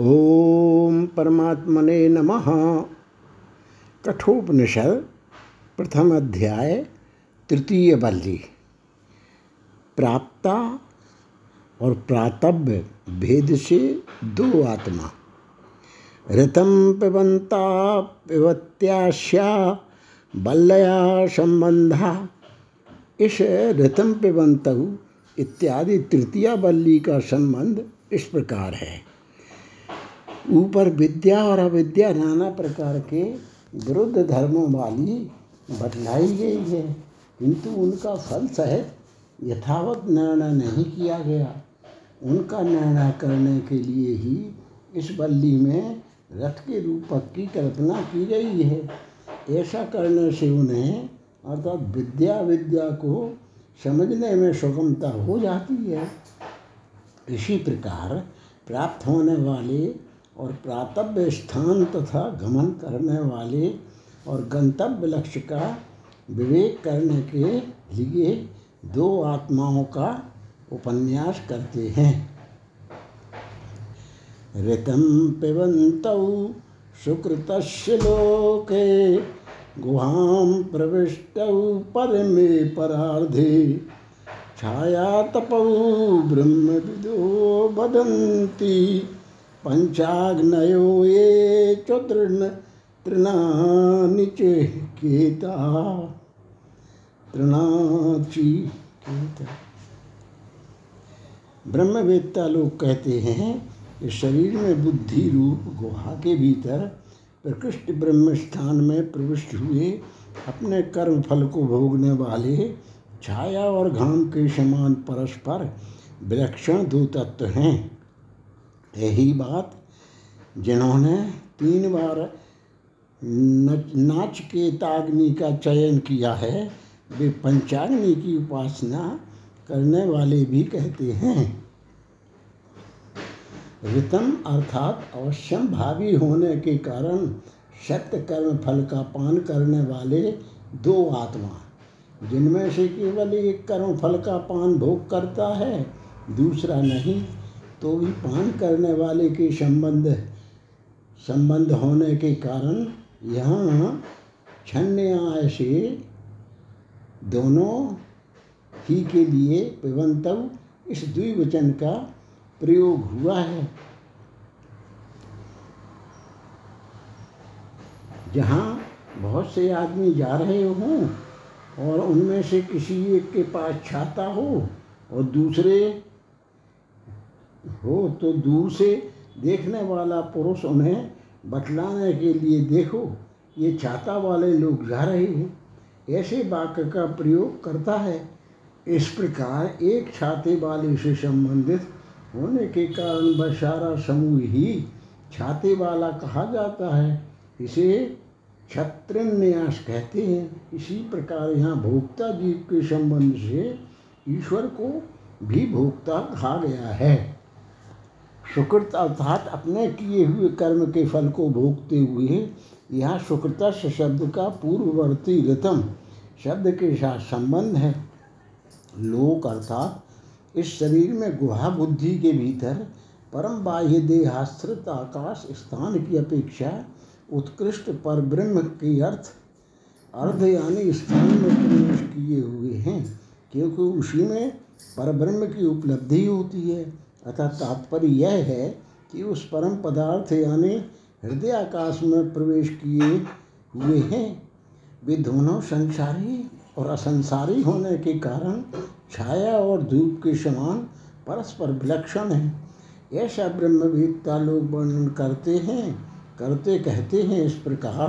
ओम परमात्मने नमः। कठोपनिषद प्रथम अध्याय तृतीय बल्ली। प्राप्ता और प्रातव्य भेद से दो आत्मा। ऋतम पिबंता पिबत्याशा बल्लया संबंधा। इस ऋतम पिबंतु इत्यादि तृतीय बल्ली का संबंध इस प्रकार है। ऊपर विद्या और अविद्या नाना प्रकार के विरुद्ध धर्मों वाली बतलाई गई है, किंतु उनका फल सहित यथावत निर्णय नहीं किया गया। उनका निर्णय करने के लिए ही इस बल्ली में रथ के रूपक की कल्पना की गई है। ऐसा करने से उन्हें अर्थात विद्या को समझने में सुगमता हो जाती है। इसी प्रकार प्राप्त होने वाले और प्रातव्य स्थान तथा गमन करने वाले और गंतव्य लक्ष्य का विवेक करने के लिए दो आत्माओं का उपन्यास करते हैं। ऋतं पिबन्तौ सुकृतस्य लोके गुहां प्रविष्टौ परमे परार्धे छायातपौ ब्रह्मविदो वदन्ति पंचाग्नयो ये तृणानि चेकेता। ब्रह्मवेत्ता लोग कहते हैं, इस शरीर में बुद्धि रूप गुहा के भीतर प्रकृष्ट ब्रह्म स्थान में प्रविष्ट हुए अपने कर्म फल को भोगने वाले छाया और घाम के समान परस्पर विलक्षण दो तत्व हैं। यही बात जिन्होंने 3 बार नाचकेताग्नि का चयन किया है, वे पंचाग्नि की उपासना करने वाले भी कहते हैं। ऋतम अर्थात अवश्यम भावी होने के कारण सत्य कर्म फल का पान करने वाले दो आत्मा, जिनमें से केवल एक कर्म फल का पान भोग करता है, दूसरा नहीं, तो भी पान करने वाले के संबंध होने के कारण यहाँ छन्याय से दोनों ही के लिए पिबंतव इस द्विवचन का प्रयोग हुआ है। जहाँ बहुत से आदमी जा रहे हों और उनमें से किसी एक के पास छाता हो और दूसरे हो, तो दूर से देखने वाला पुरुष उन्हें बतलाने के लिए, देखो ये छाता वाले लोग जा रहे हैं, ऐसे वाक्य का प्रयोग करता है। इस प्रकार एक छाते वाले से संबंधित होने के कारण वह सारा समूह ही छाते वाला कहा जाता है। इसे क्षत्रन्यास कहते हैं। इसी प्रकार यहाँ भोक्ता जीव के संबंध से ईश्वर को भी भोक्ता कहा गया है। सुकृत अर्थात अपने किए हुए कर्म के फल को भोगते हुए यहाँ सुकृता शब्द का पूर्ववर्ती ऋतम शब्द के साथ संबंध है। लोक अर्थात इस शरीर में गुहा बुद्धि के भीतर परम बाह्य देहाश्रित आकाश स्थान की अपेक्षा उत्कृष्ट परब्रह्म के अर्ध यानी स्थान में प्रवेश किए हुए हैं, क्योंकि उसी में परब्रह्म की उपलब्धि होती है। अतः तात्पर्य यह है कि उस परम पदार्थ यानी हृदय आकाश में प्रवेश किए हुए हैं। वे दोनों संसारी और असंसारी होने के कारण छाया और धूप के समान परस्पर विलक्षण है। ऐसा ब्रह्मवेत्ता लोग वर्णन कहते हैं। इस प्रकार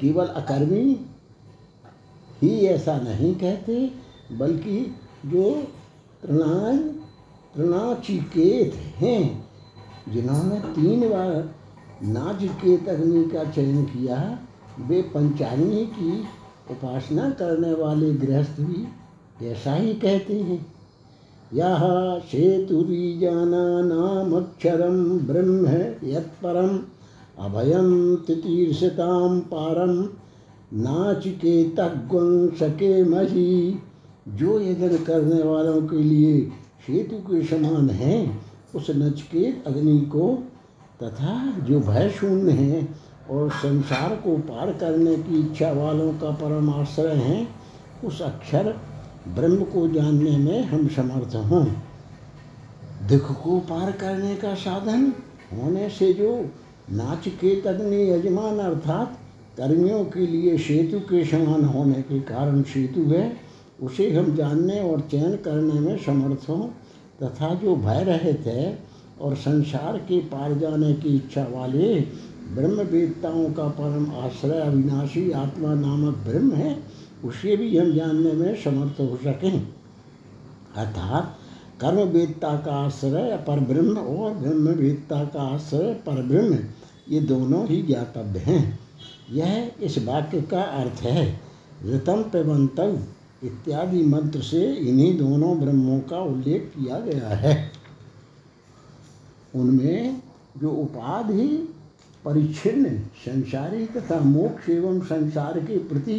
केवल अकर्मी ही ऐसा नहीं कहते, बल्कि जो तृणाचिकेत हैं, जिन्होंने 3 बार नाचिकेत अग्नि का चयन किया, वे पंचाग्नि की उपासना करने वाले गृहस्थ भी ऐसा ही कहते हैं। यः सेतुरीजानानामक्षरं ब्रह्म यत्परम् अभयं तितीर्षतां पारं नाचिकेतग्वं सकेमहि। जो यजन करने वालों के लिए सेतु के समान हैं, उस नचकेत अग्नि को तथा जो भय शून्य हैं और संसार को पार करने की इच्छा वालों का परम आश्रय है, उस अक्षर ब्रह्म को जानने में हम समर्थ हों। दुख को पार करने का साधन होने से जो नाचकेत अग्नि यजमान अर्थात कर्मियों के लिए सेतु के समान होने के कारण सेतु है, उसे हम जानने और चयन करने में समर्थ हों। तथा जो भय रहित है और संसार के पार जाने की इच्छा वाले ब्रह्म वेत्ताओं का परम आश्रय अविनाशी आत्मा नामक ब्रह्म है, उसे भी हम जानने में समर्थ हो सकें। अर्थात कर्म वेत्ता का आश्रय पर ब्रह्म और ब्रह्म वेत्ता का आश्रय पर ब्रह्म, ये दोनों ही ज्ञातव्य हैं। यह इस वाक्य का अर्थ है। ऋतम पेवंतव इत्यादि मंत्र से इन्हीं दोनों ब्रह्मों का उल्लेख किया गया है। उनमें जो उपाधि परिच्छिन्न संसारी तथा मोक्ष एवं संसार के प्रति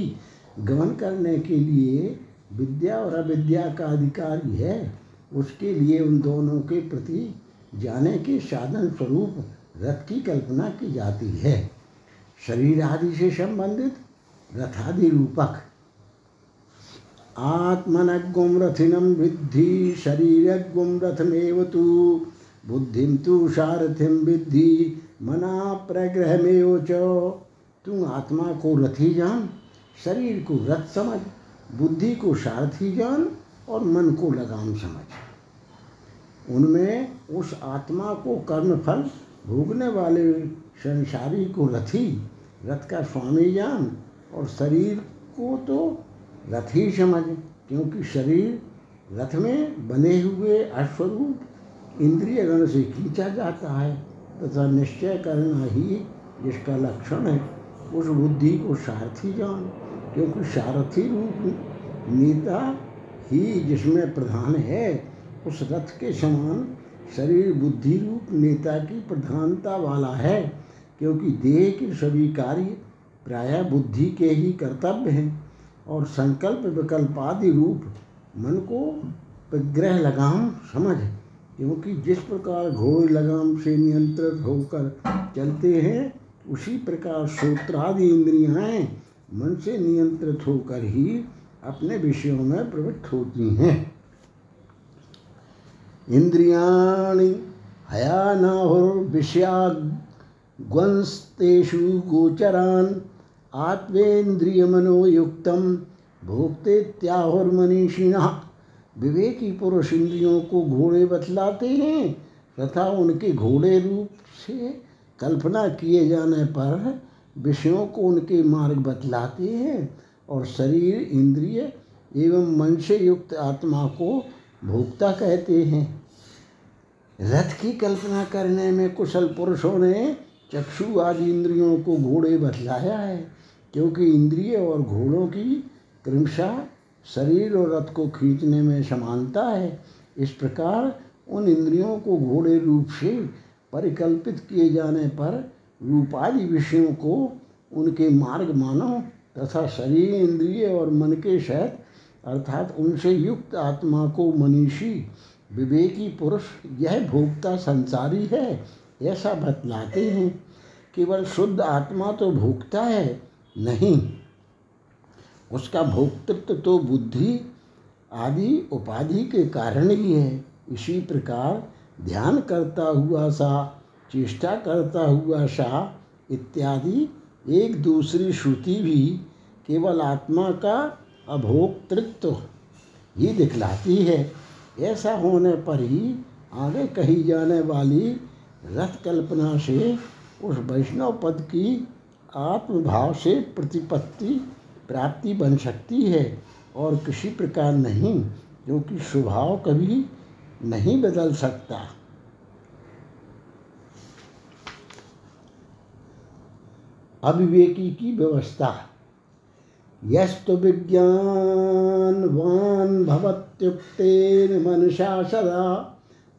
गमन करने के लिए विद्या और अविद्या का अधिकारी है, उसके लिए उन दोनों के प्रति जाने के साधन स्वरूप रथ की कल्पना की जाती है। शरीर आदि से संबंधित रथादि रूपक आत्मनगुम रथिनम विद्धि शरीरगुम रथमेव तु बुद्धिम तु सारथिम विद्धि मना प्रग्रहमेव च। तू आत्मा को रथी जान, शरीर को रथ समझ, बुद्धि को सारथी जान और मन को लगाम समझ। उनमें उस आत्मा को कर्मफल भोगने वाले संसारी को रथी, रथ का स्वामी जान और शरीर को तो रथ ही समझ, क्योंकि शरीर रथ में बने हुए अश्वरूप इंद्रिय गण से खींचा जाता है तथा निश्चय करना ही जिसका लक्षण है। उस बुद्धि को सारथी जान, क्योंकि सारथी रूप नेता ही जिसमें प्रधान है, उस रथ के समान शरीर बुद्धि रूप नेता की प्रधानता वाला है, क्योंकि देह के सभी कार्य प्रायः बुद्धि के ही कर्तव्य हैं और संकल्प विकल्प आदि रूप मन को प्रग्रह लगाम समझ, क्योंकि जिस प्रकार घोड़े लगाम से नियंत्रित होकर चलते हैं, उसी प्रकार श्रोत्रादि इंद्रियाएं मन से नियंत्रित होकर ही अपने विषयों में प्रवृत्त होती हैं। इंद्रियाणि हयानाहुर्विषयाग्वंस्तेषु गोचरान् आत्मेन्द्रियमनोयुक्तं भोक्तेत्याहुर्मनीषिणः। विवेकी पुरुष इंद्रियों को घोड़े बतलाते हैं तथा उनके घोड़े रूप से कल्पना किए जाने पर विषयों को उनके मार्ग बतलाते हैं और शरीर इंद्रिय एवं मन से युक्त आत्मा को भोक्ता कहते हैं। रथ की कल्पना करने में कुशल पुरुषों ने चक्षु आदि इंद्रियों को घोड़े बतलाया है, क्योंकि इंद्रिय और घोड़ों की क्रमशः शरीर और रथ को खींचने में समानता है। इस प्रकार उन इंद्रियों को घोड़े रूप से परिकल्पित किए जाने पर रूपादि विषयों को उनके मार्ग मानो तथा शरीर इंद्रिय और मन के सहित अर्थात उनसे युक्त आत्मा को मनीषी विवेकी पुरुष यह भोक्ता संसारी है ऐसा बतलाते हैं। केवल शुद्ध आत्मा तो भोक्ता है नहीं, उसका भोक्तृत्व तो बुद्धि आदि उपाधि के कारण ही है। इसी प्रकार ध्यान करता हुआ सा, चेष्टा करता हुआ सा इत्यादि एक दूसरी श्रुति भी केवल आत्मा का अभोक्तृत्व ही दिखलाती है। ऐसा होने पर ही आगे कही जाने वाली रथ कल्पना से उस वैष्णव पद की आत्मभाव से प्रतिपत्ति प्राप्ति बन सकती है और किसी प्रकार नहीं, क्योंकि स्वभाव कभी नहीं बदल सकता। अविवेकी की व्यवस्था। यस्तु विज्ञानवान् भवत्युक्तेन मनसा सदा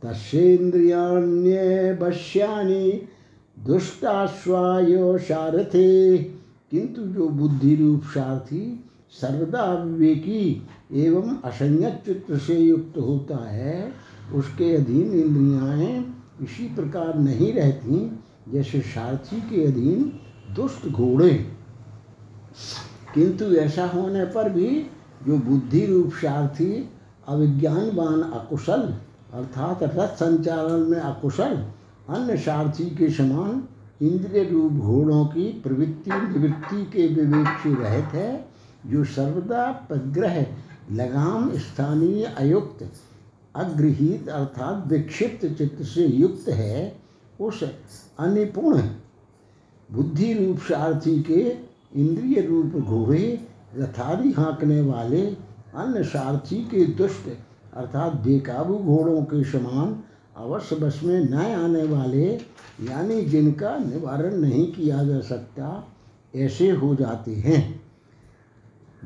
तस्ेन्द्रियाण्यवश्यानि दुष्टाश्वायो सारथे। किंतु जो बुद्धि रूप सारथी सर्वदा विवेकी एवं असंयत चित्त से युक्त होता है, उसके अधीन इंद्रियाएं इसी प्रकार नहीं रहती जैसे सारथी के अधीन दुष्ट घोड़े। किंतु ऐसा होने पर भी जो बुद्धि रूप सारथी अविज्ञानवान अकुशल अर्थात रथ संचालन में अकुशल अन्य सारथी के समान इंद्रिय रूप घोड़ों की प्रवृत्ति निवृत्ति के विवेक से रहित है, जो सर्वदा प्रग्रह लगाम स्थानीय अयुक्त अगृहीत अर्थात विक्षिप्त चित्त से युक्त है, उस अनिपुण बुद्धि रूप सारथी के इंद्रिय रूप घोड़े रथारी हाँकने वाले अन्य सारथी के दुष्ट अर्थात बेकाबू घोड़ों के समान अवश्य बस में न आने वाले यानी जिनका निवारण नहीं किया जा सकता ऐसे हो जाते हैं।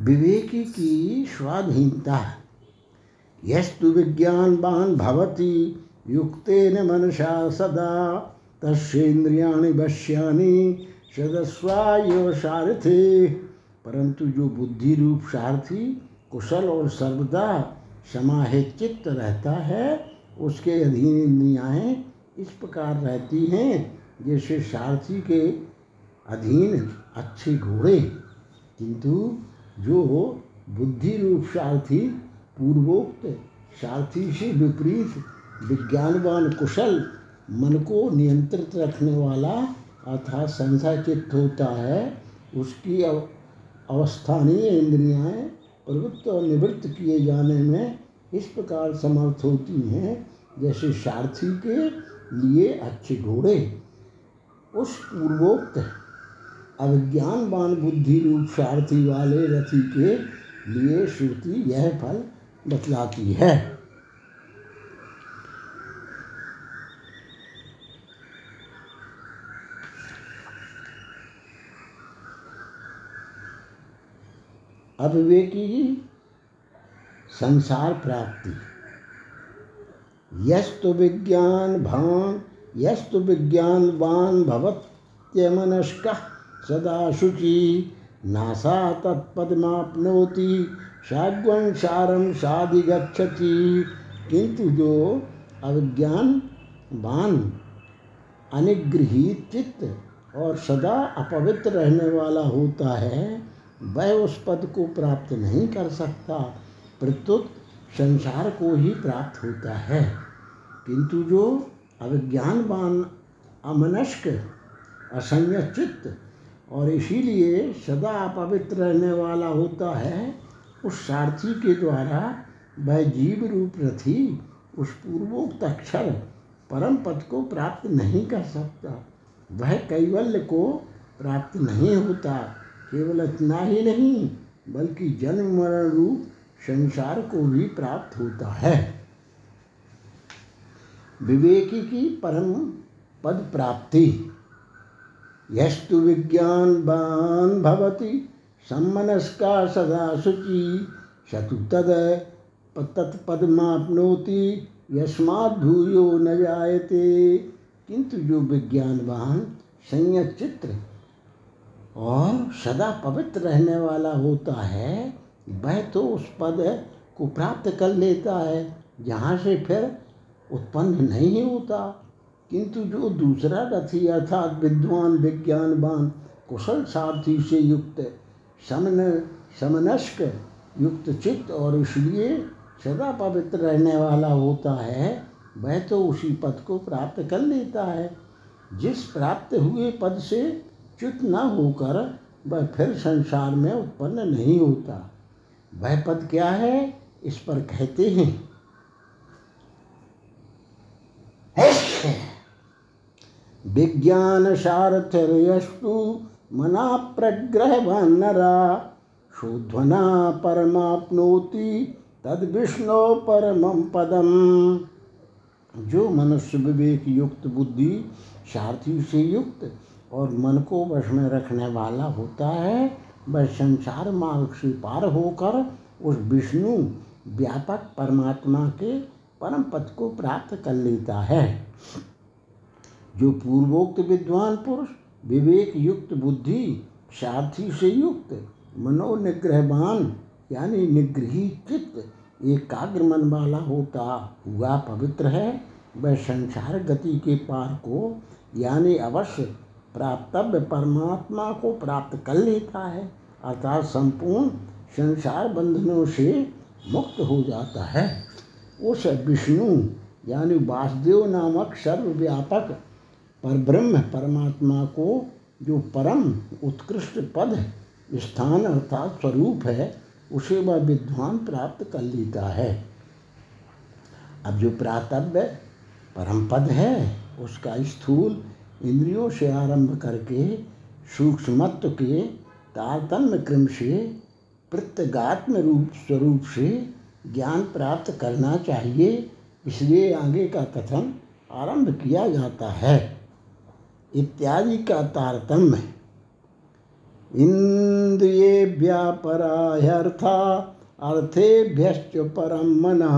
विवेक की स्वाधीनता। यस्तु विज्ञानवान भवति युक्तेन मनसा सदा तस्येन्द्रियाणि वश्यानि सदस्वायो सारथि। परंतु जो बुद्धि रूप सारथी कुशल और सर्वदा समाहित चित्त रहता है उसके अधीन इंद्रियाएँ इस प्रकार रहती हैं जैसे सारथी के अधीन अच्छे घोड़े। किंतु जो बुद्धि रूप सारथी पूर्वोक्त सारथी से विपरीत विज्ञानवान कुशल मन को नियंत्रित रखने वाला अर्थात संशय चित्त होता है, उसकी अवस्थानीय इंद्रियाएँ प्रवृत्त और निवृत्त किए जाने में इस प्रकार समर्थ होती हैं जैसे सारथी के लिए अच्छे घोड़े। उस पूर्वोक्त अविज्ञानवान बुद्धि रूप सारथी वाले रथी के लिए श्रुति यह फल बतलाती है। अविवेकी संसार प्राप्ति। यस्तु विज्ञानवान भवत्यमनस्क सदा शुचि नासा तत्पदमाप्नोति साग्वं सारं साधि गच्छति। किंतु जो अविज्ञानवान अनिगृहीत चित्त और सदा अपवित्र रहने वाला होता है वह उस पद को प्राप्त नहीं कर सकता, प्रत्युत संसार को ही प्राप्त होता है। किंतु जो अविज्ञानवान अमनस्क असंयत चित्त और इसीलिए सदा अपवित्र रहने वाला होता है उस सारथी के द्वारा वह जीव रूप रथी उस पूर्वोक्त अक्षर परम पद को प्राप्त नहीं कर सकता, वह कैवल्य को प्राप्त नहीं होता। केवल इतना ही नहीं बल्कि जन्म मरण रूप संसार को भी प्राप्त होता है। विवेकी की परम पद प्राप्ति। यस्तु विज्ञानवान भवति सम्मनस्का सदा शुचि सतु तद तत्पदमाप्नोति यस्माद् भूयो न जायते। किंतु जो विज्ञानवान संयत चित्र और सदा पवित्र रहने वाला होता है वह तो उस पद को प्राप्त कर लेता है जहाँ से फिर उत्पन्न नहीं होता। किंतु जो दूसरा रथी अर्थात विद्वान विज्ञानवान कुशल सारथी से युक्त समनस्क युक्त चित्त और इसलिए सदा पवित्र रहने वाला होता है वह तो उसी पद को प्राप्त कर लेता है। जिस प्राप्त हुए पद से च्युत न होकर वह फिर संसार में उत्पन्न नहीं होता। वह पद क्या है इस पर कहते हैं। विज्ञान सारथिर्यस्तु मना प्रग्रहवान् नरा शोध्वना परमाप्नोति तद विष्णो परमं पदम। जो मनुष्य विवेक युक्त बुद्धि सारथी से युक्त और मन को वश में रखने वाला होता है वह संसार मार्ग से पार होकर उस विष्णु व्यापक परमात्मा के परम पद को प्राप्त कर लेता है। जो पूर्वोक्त विद्वान पुरुष विवेक युक्त बुद्धि सारथी से युक्त मनोनिग्रहवान यानी निग्रही चित्त एकाग्र मन वाला होता हुआ पवित्र है। वह संसार गति के पार को यानी अवश्य प्राप्तव्य परमात्मा को प्राप्त कर लेता है, अर्थात संपूर्ण संसार बंधनों से मुक्त हो जाता है। उस विष्णु यानी वासुदेव नामक सर्वव्यापक परब्रह्म परमात्मा को जो परम उत्कृष्ट पद स्थान अर्थात स्वरूप है, उसे वह विद्वान प्राप्त कर लेता है। अब जो प्रातव्य परम पद है उसका स्थूल इंद्रियों से आरंभ करके सूक्ष्मत्व के तारतम्य क्रम से प्रत्यगात्म रूप स्वरूप से ज्ञान प्राप्त करना चाहिए, इसलिए आगे का कथन आरंभ किया जाता है। इत्यादि का तारतम्य इंद्रियेभ्य परायर्था अर्थेभ्यश्च परम मनः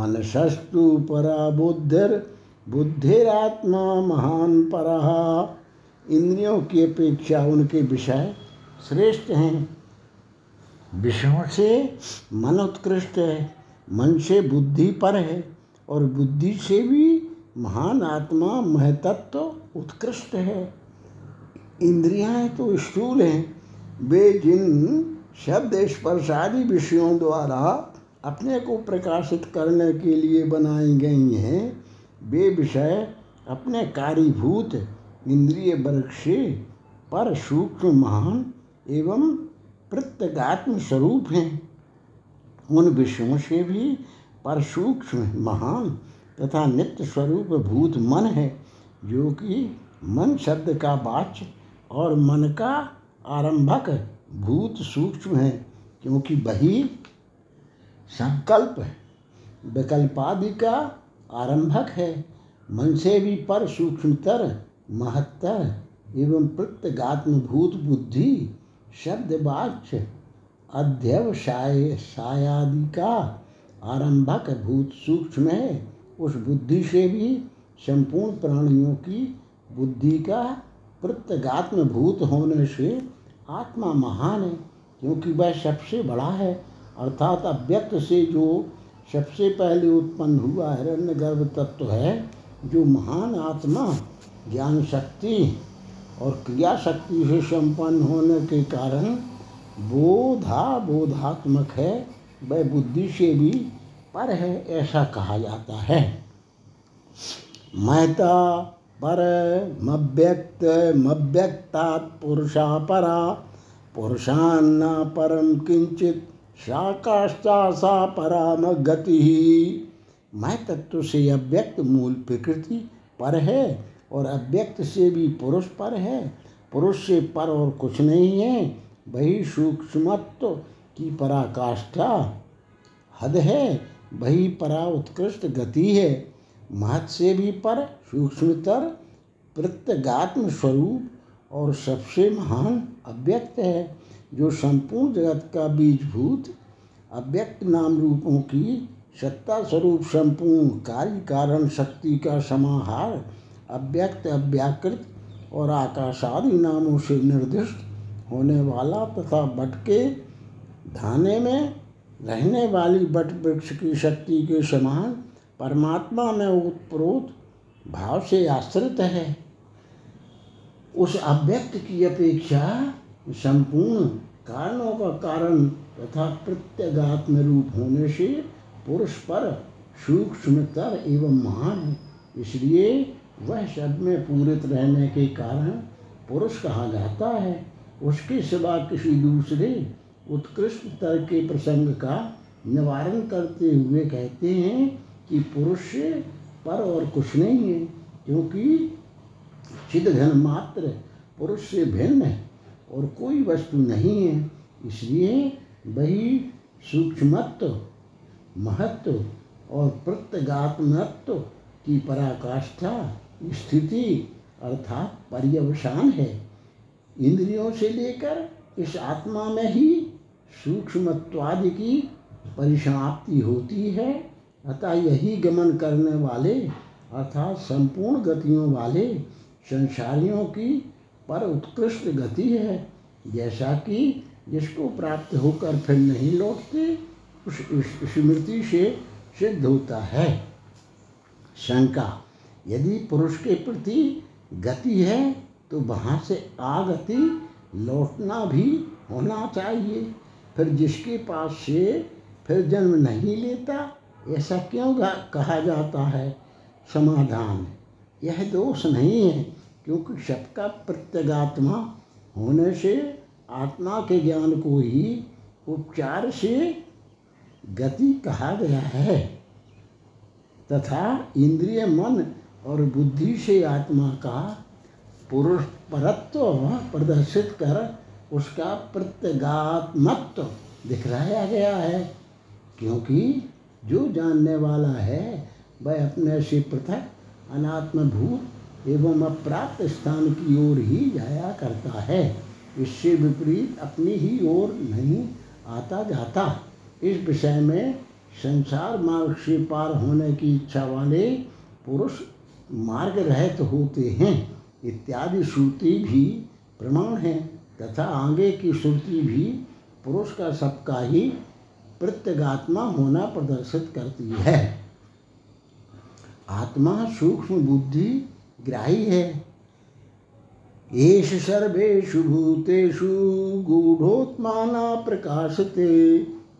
मनसस्तु परा बुद्धिर बुद्धिरात्मा महान परः। इंद्रियों की अपेक्षा उनके विषय श्रेष्ठ हैं, विषयों से मन उत्कृष्ट है, मन से बुद्धि पर है और बुद्धि से भी महान आत्मा महतत्व उत्कृष्ट है। इंद्रियां तो स्थूल हैं, वे जिन शब्द स्पर्शादि विषयों द्वारा अपने को प्रकाशित करने के लिए बनाई गई हैं, वे विषय अपने कार्यभूत इंद्रिय वर्ग से पर सूक्ष्म महान एवं प्रत्यगात्म स्वरूप हैं। उन विषयों से भी पर सूक्ष्म महान तथा नित्य स्वरूप भूत मन है, जो कि मन शब्द का वाच्य और मन का आरंभक भूत सूक्ष्म है, क्योंकि वही संकल्प विकल्पादि का आरंभक है। मन से भी पर सूक्ष्मतर महत्तर एवं प्रत्यगात्म भूत बुद्धि शब्द वाच्य अध्यवसाय सायादि का आरंभक भूत सूक्ष्म है। उस बुद्धि से भी संपूर्ण प्राणियों की बुद्धि का प्रत्यगात्म भूत होने से आत्मा महान है, क्योंकि वह सबसे बड़ा है, अर्थात अव्यक्त से जो सबसे पहले उत्पन्न हुआ हिरण्यगर्भ तत्व है, जो महान आत्मा ज्ञान शक्ति और क्रिया शक्ति से संपन्न होने के कारण बोधात्मक है, वह बुद्धि से भी पर है, ऐसा कहा जाता है। महता पर मव्यक्त मव्यक्तात् पुरुषा परा पुरुषान्ना परम किंचित साकाष्ठा पराम गति। महतत्व से अव्यक्त मूल प्रकृति पर है और अव्यक्त से भी पुरुष पर है। पुरुष से पर और कुछ नहीं है, वही सूक्ष्मत्व की पराकाष्ठा हद है, वही परा उत्कृष्ट गति है। महत से भी पर सूक्ष्मतर प्रत्यगात्म स्वरूप और सबसे महान अव्यक्त है, जो संपूर्ण जगत का बीजभूत अव्यक्त नाम रूपों की सत्ता स्वरूप संपूर्ण कार्य कारण शक्ति का समाहार अव्यक्त अव्याकृत और आकाशादि नामों से निर्दिष्ट होने वाला तथा बट के धाने में रहने वाली बट वृक्ष की शक्ति के समान परमात्मा में उत्प्रोत भाव से आश्रित है। उस अव्यक्त की अपेक्षा संपूर्ण कारणों का कारण तथा प्रत्यगात्म रूप होने से पुरुष पर सूक्ष्मतर एवं महान है, इसलिए वह सब में पूरित रहने के कारण पुरुष कहा जाता है। उसके सिवा किसी दूसरे उत्कृष्ट तर के प्रसंग का निवारण करते हुए कहते हैं कि पुरुष से पर और कुछ नहीं है, क्योंकि चिद घन मात्र पुरुष से भिन्न है और कोई वस्तु नहीं है, इसलिए वही सूक्ष्मत्व महत्व और प्रत्यगात्मत्व की पराकाष्ठा स्थिति अर्थात पर्यवसान है। इंद्रियों से लेकर इस आत्मा में ही सूक्ष्मत्वादि की परिसमाप्ति होती है, अतः यही गमन करने वाले अर्थात संपूर्ण गतियों वाले संसारियों की पर उत्कृष्ट गति है। जैसा कि जिसको प्राप्त होकर फिर नहीं लौटते, स्मृति से सिद्ध होता है। शंका, यदि पुरुष के प्रति गति है तो वहाँ से आगति लौटना भी होना चाहिए, फिर जिसके पास से फिर जन्म नहीं लेता ऐसा क्यों कहा जाता है। समाधान, यह दोष नहीं है क्योंकि शब्द का प्रत्यगात्मा होने से आत्मा के ज्ञान को ही उपचार से गति कहा गया है तथा इंद्रिय मन और बुद्धि से आत्मा का पुरुष परत्व प्रदर्शित कर उसका प्रत्यगात्मत्व दिखलाया गया है, क्योंकि जो जानने वाला है वह अपने से पृथक अनात्मभूत एवं अप्राप्त स्थान की ओर ही जाया करता है, इससे विपरीत अपनी ही ओर नहीं आता जाता। इस विषय में संसार मार्ग से पार होने की इच्छा वाले पुरुष मार्ग रहित होते हैं इत्यादि श्रुति भी प्रमाण है तथा आगे की श्रुति भी पुरुष का सबका ही प्रत्यगात्मा होना प्रदर्शित करती है। आत्मा सूक्ष्म बुद्धि ग्राही है। एष सर्वेषु भूतेषु गूढ़ोत्माना प्रकाशते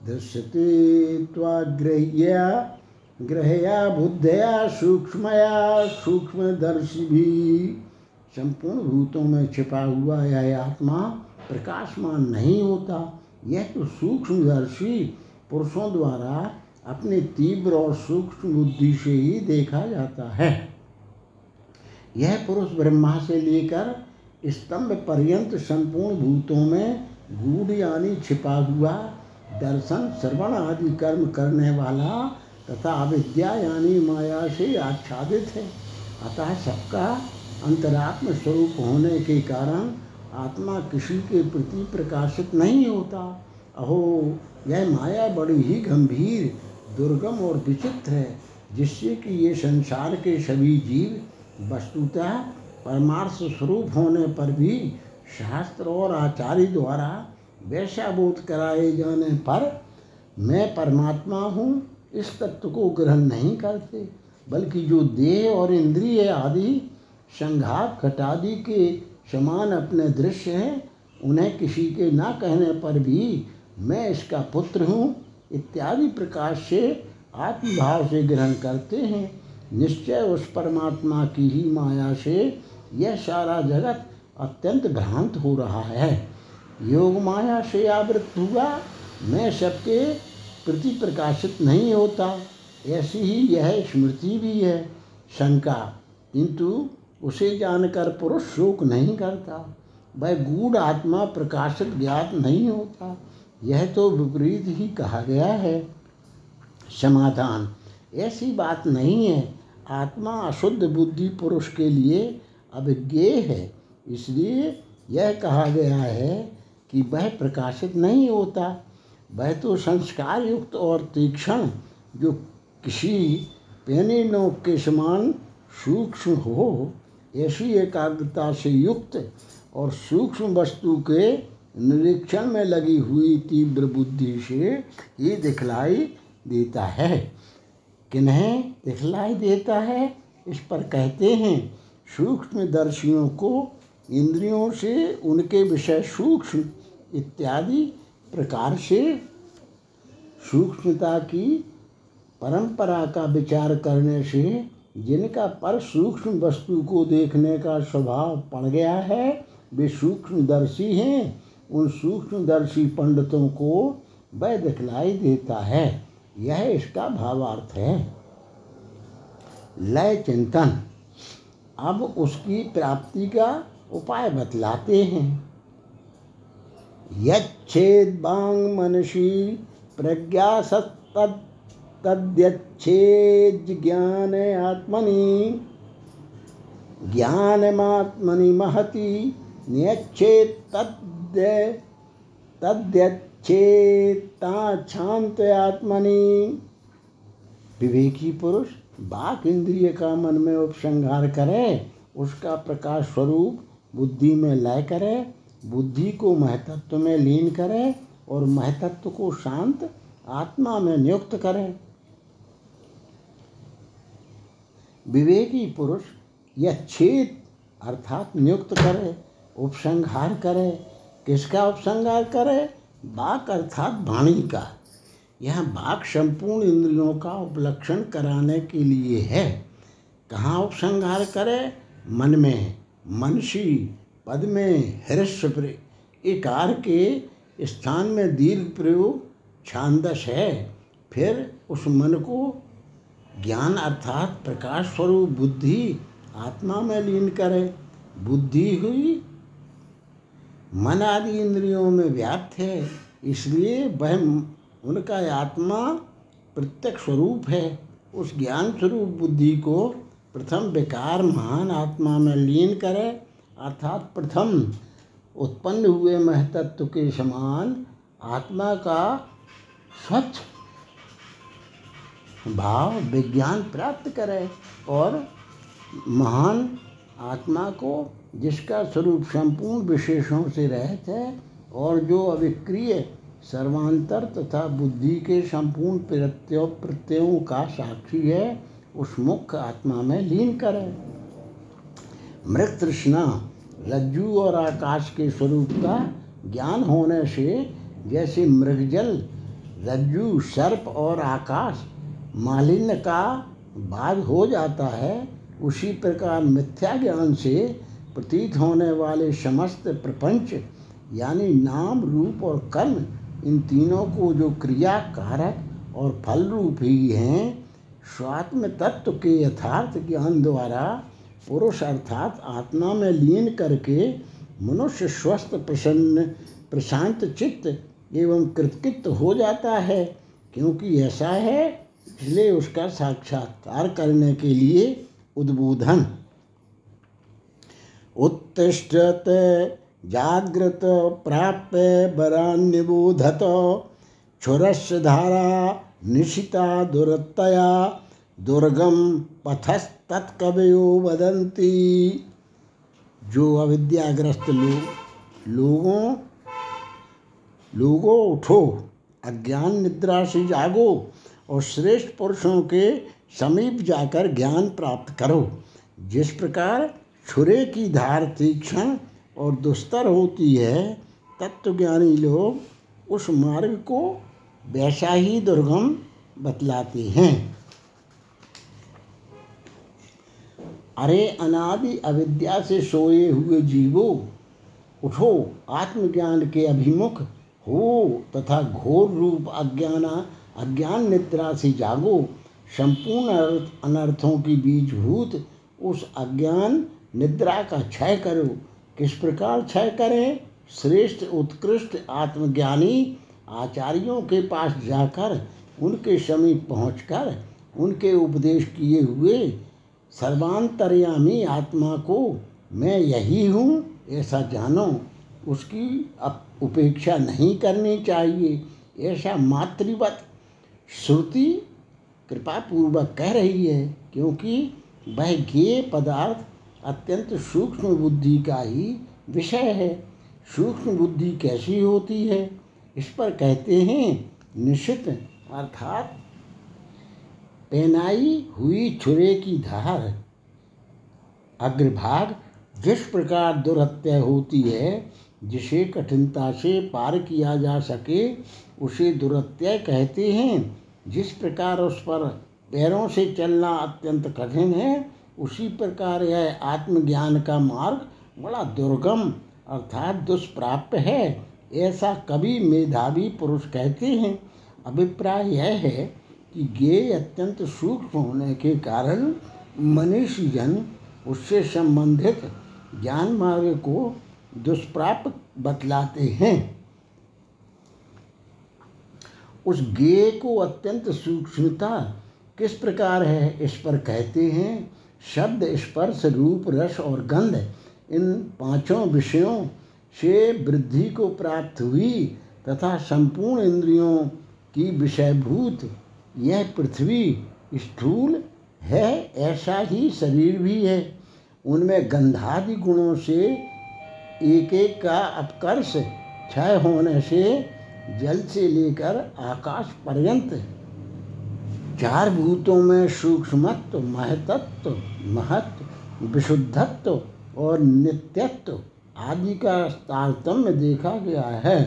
दृश्यते त्वाग्रह्या ग्रह्या बुद्धया सूक्ष्मया सूक्ष्मदर्शी भी। संपूर्ण भूतों में छिपा हुआ यह आत्मा प्रकाशमान नहीं होता, यह तो सूक्ष्मदर्शी पुरुषों द्वारा अपने तीव्र और सूक्ष्म बुद्धि से ही देखा जाता है। यह पुरुष ब्रह्मा से लेकर स्तंभ पर्यंत संपूर्ण भूतों में गूढ़ यानी छिपा हुआ दर्शन श्रवण आदि कर्म करने वाला तथा अविद्या यानी माया से आच्छादित है। अतः सबका अंतरात्म स्वरूप होने के कारण आत्मा किसी के प्रति प्रकाशित नहीं होता। अहो, यह माया बड़ी ही गंभीर दुर्गम और विचित्र है, जिससे कि ये संसार के सभी जीव वस्तुतः परमार्थ स्वरूप होने पर भी शास्त्र और आचार्य द्वारा वैसा बोध कराए जाने पर मैं परमात्मा हूँ इस तत्व को ग्रहण नहीं करते, बल्कि जो देह और इंद्रिय आदि संघात घटादि के समान अपने दृश्य हैं उन्हें किसी के ना कहने पर भी मैं इसका पुत्र हूँ इत्यादि प्रकार से आत्मभाव से ग्रहण करते हैं। निश्चय उस परमात्मा की ही माया से यह सारा जगत अत्यंत भ्रांत हो रहा है। योग माया से आवृत हुआ मैं सबके प्रति प्रकाशित नहीं होता, ऐसी ही यह स्मृति भी है। शंका, किंतु उसे जानकर पुरुष शोक नहीं करता, वह गूढ़ आत्मा प्रकाशित ज्ञात नहीं होता, यह तो विपरीत ही कहा गया है। समाधान, ऐसी बात नहीं है। आत्मा अशुद्ध बुद्धि पुरुष के लिए अभिज्ञेय है, इसलिए यह कहा गया है कि वह प्रकाशित नहीं होता। वह तो संस्कार युक्त और तीक्ष्ण जो किसी पैनी नोक के समान सूक्ष्म हो, ऐसी एकाग्रता से युक्त और सूक्ष्म वस्तु के निरीक्षण में लगी हुई तीव्र बुद्धि से ये दिखलाई देता है। किन्हें दिखलाई देता है, इस पर कहते हैं सूक्ष्मदर्शियों को इंद्रियों से उनके विषय सूक्ष्म इत्यादि प्रकार से सूक्ष्मता की परंपरा का विचार करने से जिनका पर सूक्ष्म वस्तु को देखने का स्वभाव पड़ गया है वे सूक्ष्मदर्शी हैं। उन सूक्ष्मदर्शी पंडितों को वह दिखलाई देता है, यह इसका भावार्थ है। लय चिंतन, अब उसकी प्राप्ति का उपाय बतलाते हैं। यच्छेद बांग मनसी प्रज्ञा सत्तद तद्यच्छेद ज्ञान आत्मनि ज्ञानमात्मनि महति नियच्छेद तद्यच्छेताछांत आत्मनि। विवेकी पुरुष वाक इंद्रिय का मन में उपसंहार करे, उसका प्रकाश स्वरूप बुद्धि में लय करे, बुद्धि को महतत्व में लीन करे और महतत्व को शांत आत्मा में नियुक्त करें। विवेकी पुरुष यह छेद अर्थात नियुक्त करे, उपसंहार करे। किसका उपसंहार करे? वाक अर्थात वाणी का। यह वाक संपूर्ण इंद्रियों का उपलक्षण कराने के लिए है। कहाँ उपसंहार करे? मन में, मनसी पद में, हृष्य इकार के स्थान में दीर्घ प्रयोग छांदस है। फिर उस मन को ज्ञान अर्थात प्रकाश स्वरूप बुद्धि आत्मा में लीन करे। बुद्धि हुई मन आदि इंद्रियों में व्याप्त है, इसलिए वह उनका आत्मा प्रत्यक्ष स्वरूप है। उस ज्ञान स्वरूप बुद्धि को प्रथम विकार महान आत्मा में लीन करे, अर्थात प्रथम उत्पन्न हुए महतत्व के समान आत्मा का स्वच्छ भाव विज्ञान प्राप्त करे और महान आत्मा को, जिसका स्वरूप संपूर्ण विशेषों से रहित है और जो अविक्रिय सर्वांतर तथा बुद्धि के संपूर्ण प्रत्ययों का साक्षी है, उस मुख्य आत्मा में लीन करे। मृत तृष्णा रज्जू और आकाश के स्वरूप का ज्ञान होने से जैसे मृगजल, रज्जू, सर्प और आकाश मालिन्य का बाध हो जाता है, उसी प्रकार मिथ्या ज्ञान से प्रतीत होने वाले समस्त प्रपंच यानी नाम, रूप और कर्म, इन तीनों को जो क्रिया कारक और फल रूप ही हैं, स्वात्म तत्व के यथार्थ ज्ञान द्वारा पुरुष अर्थात आत्मा में लीन करके मनुष्य स्वस्थ, प्रसन्न, प्रशांत चित्त एवं कृतकृत्य हो जाता है। क्योंकि ऐसा है, इसलिए उसका साक्षात्कार करने के लिए उद्बोधन। उत्तिष्ठत जागृत प्राप्य वरान्निबोधत क्षुरस्य धारा निशिता दुरत्तया दुर्गम पथस्तत्कवयो वदन्ति। जो अविद्याग्रस्त लोगों उठो, अज्ञान निद्रा से जागो और श्रेष्ठ पुरुषों के समीप जाकर ज्ञान प्राप्त करो। जिस प्रकार छुरे की धार तीक्ष्ण और दुस्तर होती है, तत्वज्ञानी लोग उस मार्ग को वैसा ही दुर्गम बतलाते हैं। अरे अनादि अविद्या से सोए हुए जीवो, उठो, आत्मज्ञान के अभिमुख हो तथा घोर रूप अज्ञान निद्रा से जागो। संपूर्ण अनर्थों की बीजभूत उस अज्ञान निद्रा का क्षय करो। किस प्रकार क्षय करें? श्रेष्ठ उत्कृष्ट आत्मज्ञानी आचार्यों के पास जाकर, उनके समीप पहुंचकर उनके उपदेश किए हुए सर्वांतर्यामी आत्मा को मैं यही हूँ ऐसा जानो। उसकी उपेक्षा नहीं करनी चाहिए। ऐसा मातृवत श्रुति कृपापूर्वक कह रही है, क्योंकि वह ये पदार्थ अत्यंत सूक्ष्म बुद्धि का ही विषय है। सूक्ष्म बुद्धि कैसी होती है, इस पर कहते हैं निशित अर्थात पहनाई हुई छुरे की धार अग्रभाग जिस प्रकार दुर्हत्या होती है, जिसे कठिनता से पार किया जा सके उसे दुर्हत्या कहते हैं। जिस प्रकार उस पर पैरों से चलना अत्यंत कठिन है, उसी प्रकार यह आत्मज्ञान का मार्ग बड़ा दुर्गम अर्थात दुष्प्राप्य है, ऐसा कवि मेधावी पुरुष कहते हैं। अभिप्राय यह है कि ये अत्यंत सूक्ष्म होने के कारण मनीषी जन उससे संबंधित ज्ञान मार्ग को दुष्प्राप्य बतलाते हैं। उस ज्ञेय को अत्यंत सूक्ष्मता किस प्रकार है, इस पर कहते हैं शब्द, स्पर्श, रूप, रस और गंध, इन पांचों विषयों से वृद्धि को प्राप्त हुई तथा संपूर्ण इंद्रियों की विषयभूत यह पृथ्वी स्थूल है, ऐसा ही शरीर भी है। उनमें गंधादि गुणों से एक एक का अपकर्ष क्षय होने से जल से लेकर आकाश पर्यंत चार भूतों में सूक्ष्मत्व, महतत्व, महत्व, विशुद्धत्व और नित्यत्व आदि का तारतम्य देखा गया है।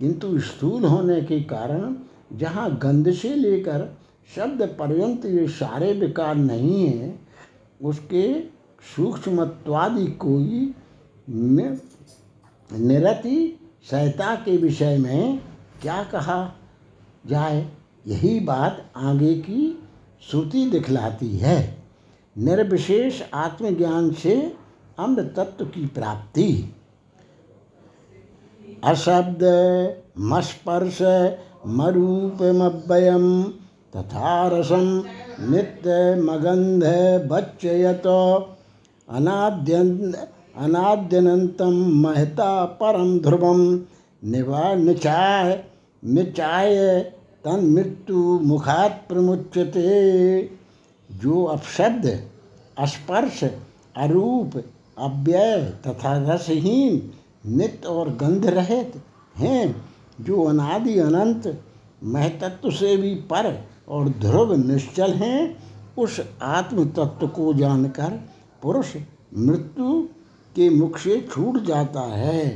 किंतु स्थूल होने के कारण जहाँ गंध से लेकर शब्द पर्यंत ये सारे विकार नहीं हैं, उसके सूक्ष्मत्वादि कोई निरति सहायता के विषय में क्या कहा जाए, यही बात आगे की श्रुति दिखलाती है। निर्विशेष आत्मज्ञान से अमृत तत्व की प्राप्ति। अशब्द मस्पर्श मरूपमव्ययम तथा रसम नित्य मगंध बच्चयत अनाद्यनंतम महता परम ध्रुवम निचाय तन मृत्यु मुखात प्रमुच्यते। जो अपशब्द, स्पर्श, अरूप, अव्यय तथा रसहीन, नित्य और गंध रहित हैं, जो अनादि अनंत महतत्व से भी पर और ध्रुव निश्चल हैं, उस आत्म तत्व को जानकर पुरुष मृत्यु के मुख से छूट जाता है।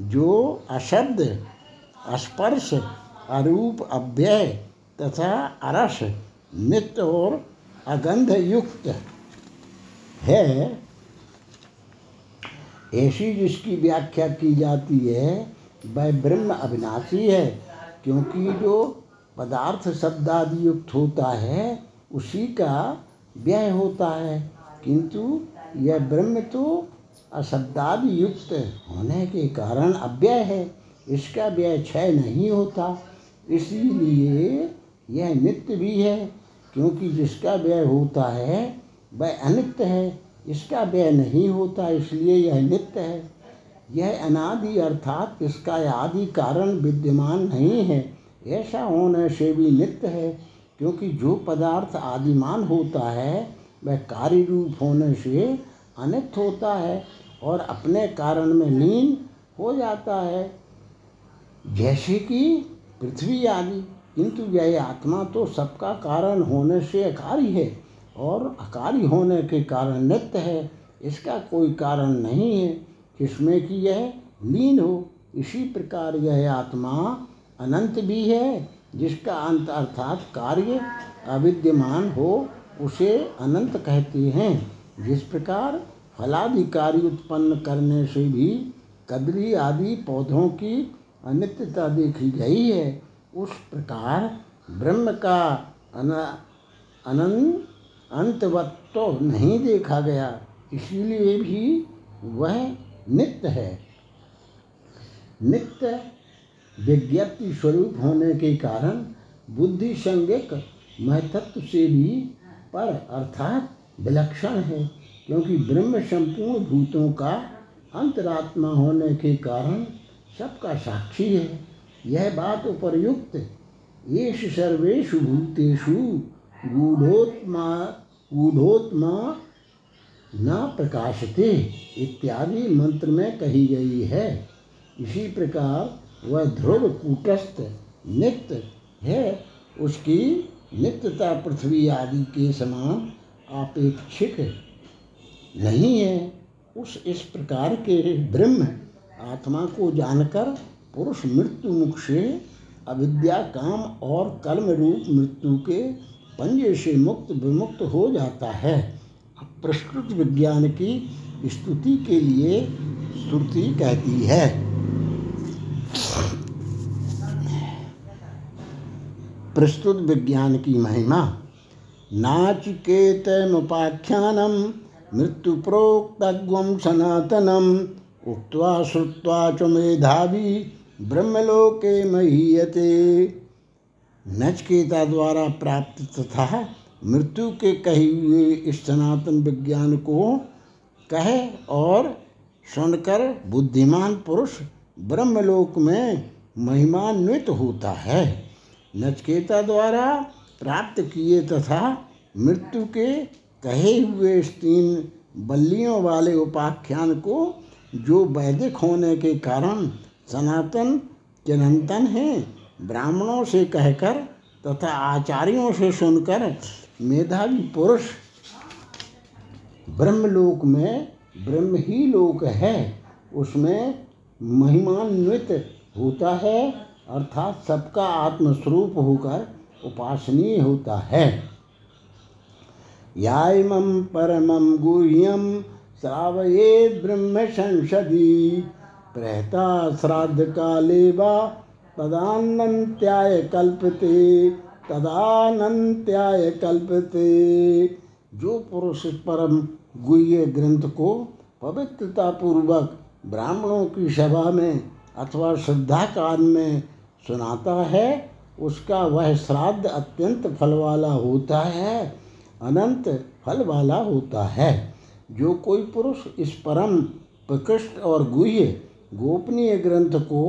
जो अशब्द, स्पर्श, अरूप, अव्यय तथा अरस, नित्य और अगंध युक्त है, ऐसी जिसकी व्याख्या की जाती है वह ब्रह्म अविनाशी है, क्योंकि जो पदार्थ शब्दादि युक्त होता है उसी का व्यय होता है, किंतु यह ब्रह्म तो अशब्दादि युक्त होने के कारण अव्यय है, इसका व्यय क्षय नहीं होता, इसीलिए यह नित्य भी है, क्योंकि जिसका व्यय होता है वह अनित्य है, इसका व्यय नहीं होता, इसलिए यह नित्य है। यह अनादि अर्थात इसका आदि कारण विद्यमान नहीं है, ऐसा होने से भी नित्य है, क्योंकि जो पदार्थ आदिमान होता है वह कार्य रूप होने से अनित्य होता है और अपने कारण में लीन हो जाता है, जैसे कि पृथ्वी आदि। किंतु यह आत्मा तो सबका कारण होने से अकारी है और अकारी होने के कारण नित्य है, इसका कोई कारण नहीं है जिसमें कि यह लीन हो। इसी प्रकार यह आत्मा अनंत भी है, जिसका अंत अर्थात कार्य अविद्यमान हो उसे अनंत कहते हैं। जिस प्रकार फलादि कार्य उत्पन्न करने से भी कदली आदि पौधों की अनित्यता देखी गई है, उस प्रकार ब्रह्म का अंतवत्व नहीं देखा गया, इसीलिए भी वह नित्य है। नित्य विज्ञप्ति स्वरूप होने के कारण बुद्धि संज्ञक महतत्व से भी पर अर्थात विलक्षण है, क्योंकि ब्रह्म संपूर्ण भूतों का अंतरात्मा होने के कारण सबका साक्षी है। यह बात उपर्युक्त येष सर्वेषु भूतेषु गूढ़ोत्मा न प्रकाशते इत्यादि मंत्र में कही गई है। इसी प्रकार वह ध्रुव कूटस्थ नित्य है, उसकी नित्यता पृथ्वी आदि के समान आपेक्षिक नहीं है। उस इस प्रकार के ब्रह्म आत्मा को जानकर पुरुष मृत्यु मुख से अविद्या, काम और कर्म रूप मृत्यु के पंजे से मुक्त विमुक्त हो जाता है। प्रस्तुत विज्ञान की स्तुति के लिए स्तुति कहती है। प्रस्तुत विज्ञान की महिमा। नाचिकेतमुपाख्यानम मृत्यु प्रोक्तग्वम सनातनम उक्त्वा श्रुत्वा च मेधावी ब्रह्मलोके महीयते। नचकेता द्वारा प्राप्त तथा मृत्यु के कहे हुए इस सनातन विज्ञान को कहे और सुनकर बुद्धिमान पुरुष ब्रह्मलोक में महिमान्वित होता है। नचकेता द्वारा प्राप्त किए तथा मृत्यु के कहे हुए इस तीन बल्लियों वाले उपाख्यान को, जो वैदिक होने के कारण सनातन चिरंतन हैं, ब्राह्मणों से कहकर तथा आचार्यों से सुनकर मेधावी पुरुष ब्रह्मलोक में ब्रह्म ही लोक है, उसमें महिमान्वित होता है, अर्थात सबका आत्मस्वरूप होकर उपासनीय होता है। यायमं परमं गुह्यं श्रावयेद् ब्रह्म संसदि प्रहता श्राद्ध काले वा तदानंत्याय कल्पते तदानंत्याय कल्पते। जो पुरुष परम गुह्य ग्रंथ को पवित्रता पूर्वक ब्राह्मणों की सभा में अथवा श्रद्धा काल में सुनाता है, उसका वह श्राद्ध अत्यंत फल वाला होता है, अनंत फल वाला होता है। जो कोई पुरुष इस परम प्रकृष्ट और गुह्य गोपनीय ग्रंथ को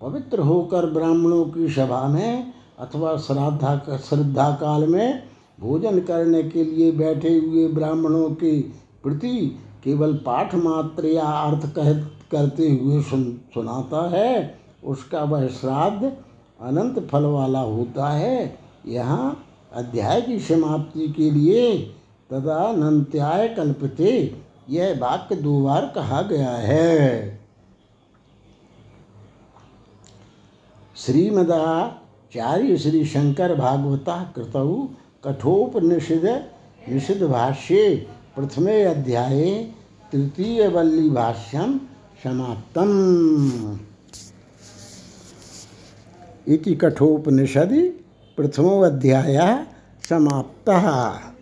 पवित्र होकर ब्राह्मणों की सभा में अथवा श्रद्धा काल में भोजन करने के लिए बैठे हुए ब्राह्मणों के प्रति केवल पाठ मात्र या अर्थ करते हुए सुनाता है, उसका वह श्राद्ध अनंत फल वाला होता है। यहाँ अध्याय की समाप्ति के लिए तदानंत्याय कल्पते यह वाक्य दो बार कहा गया है। श्रीमदाचार्य श्री शंकर भागवता कृतौ कठोपनिषद निषद भाष्ये प्रथमे अध्याये तृतीय वल्ली भाष्यम समाप्तम्। इति कठोपनिषदि प्रथमो अध्यायः समाप्तः।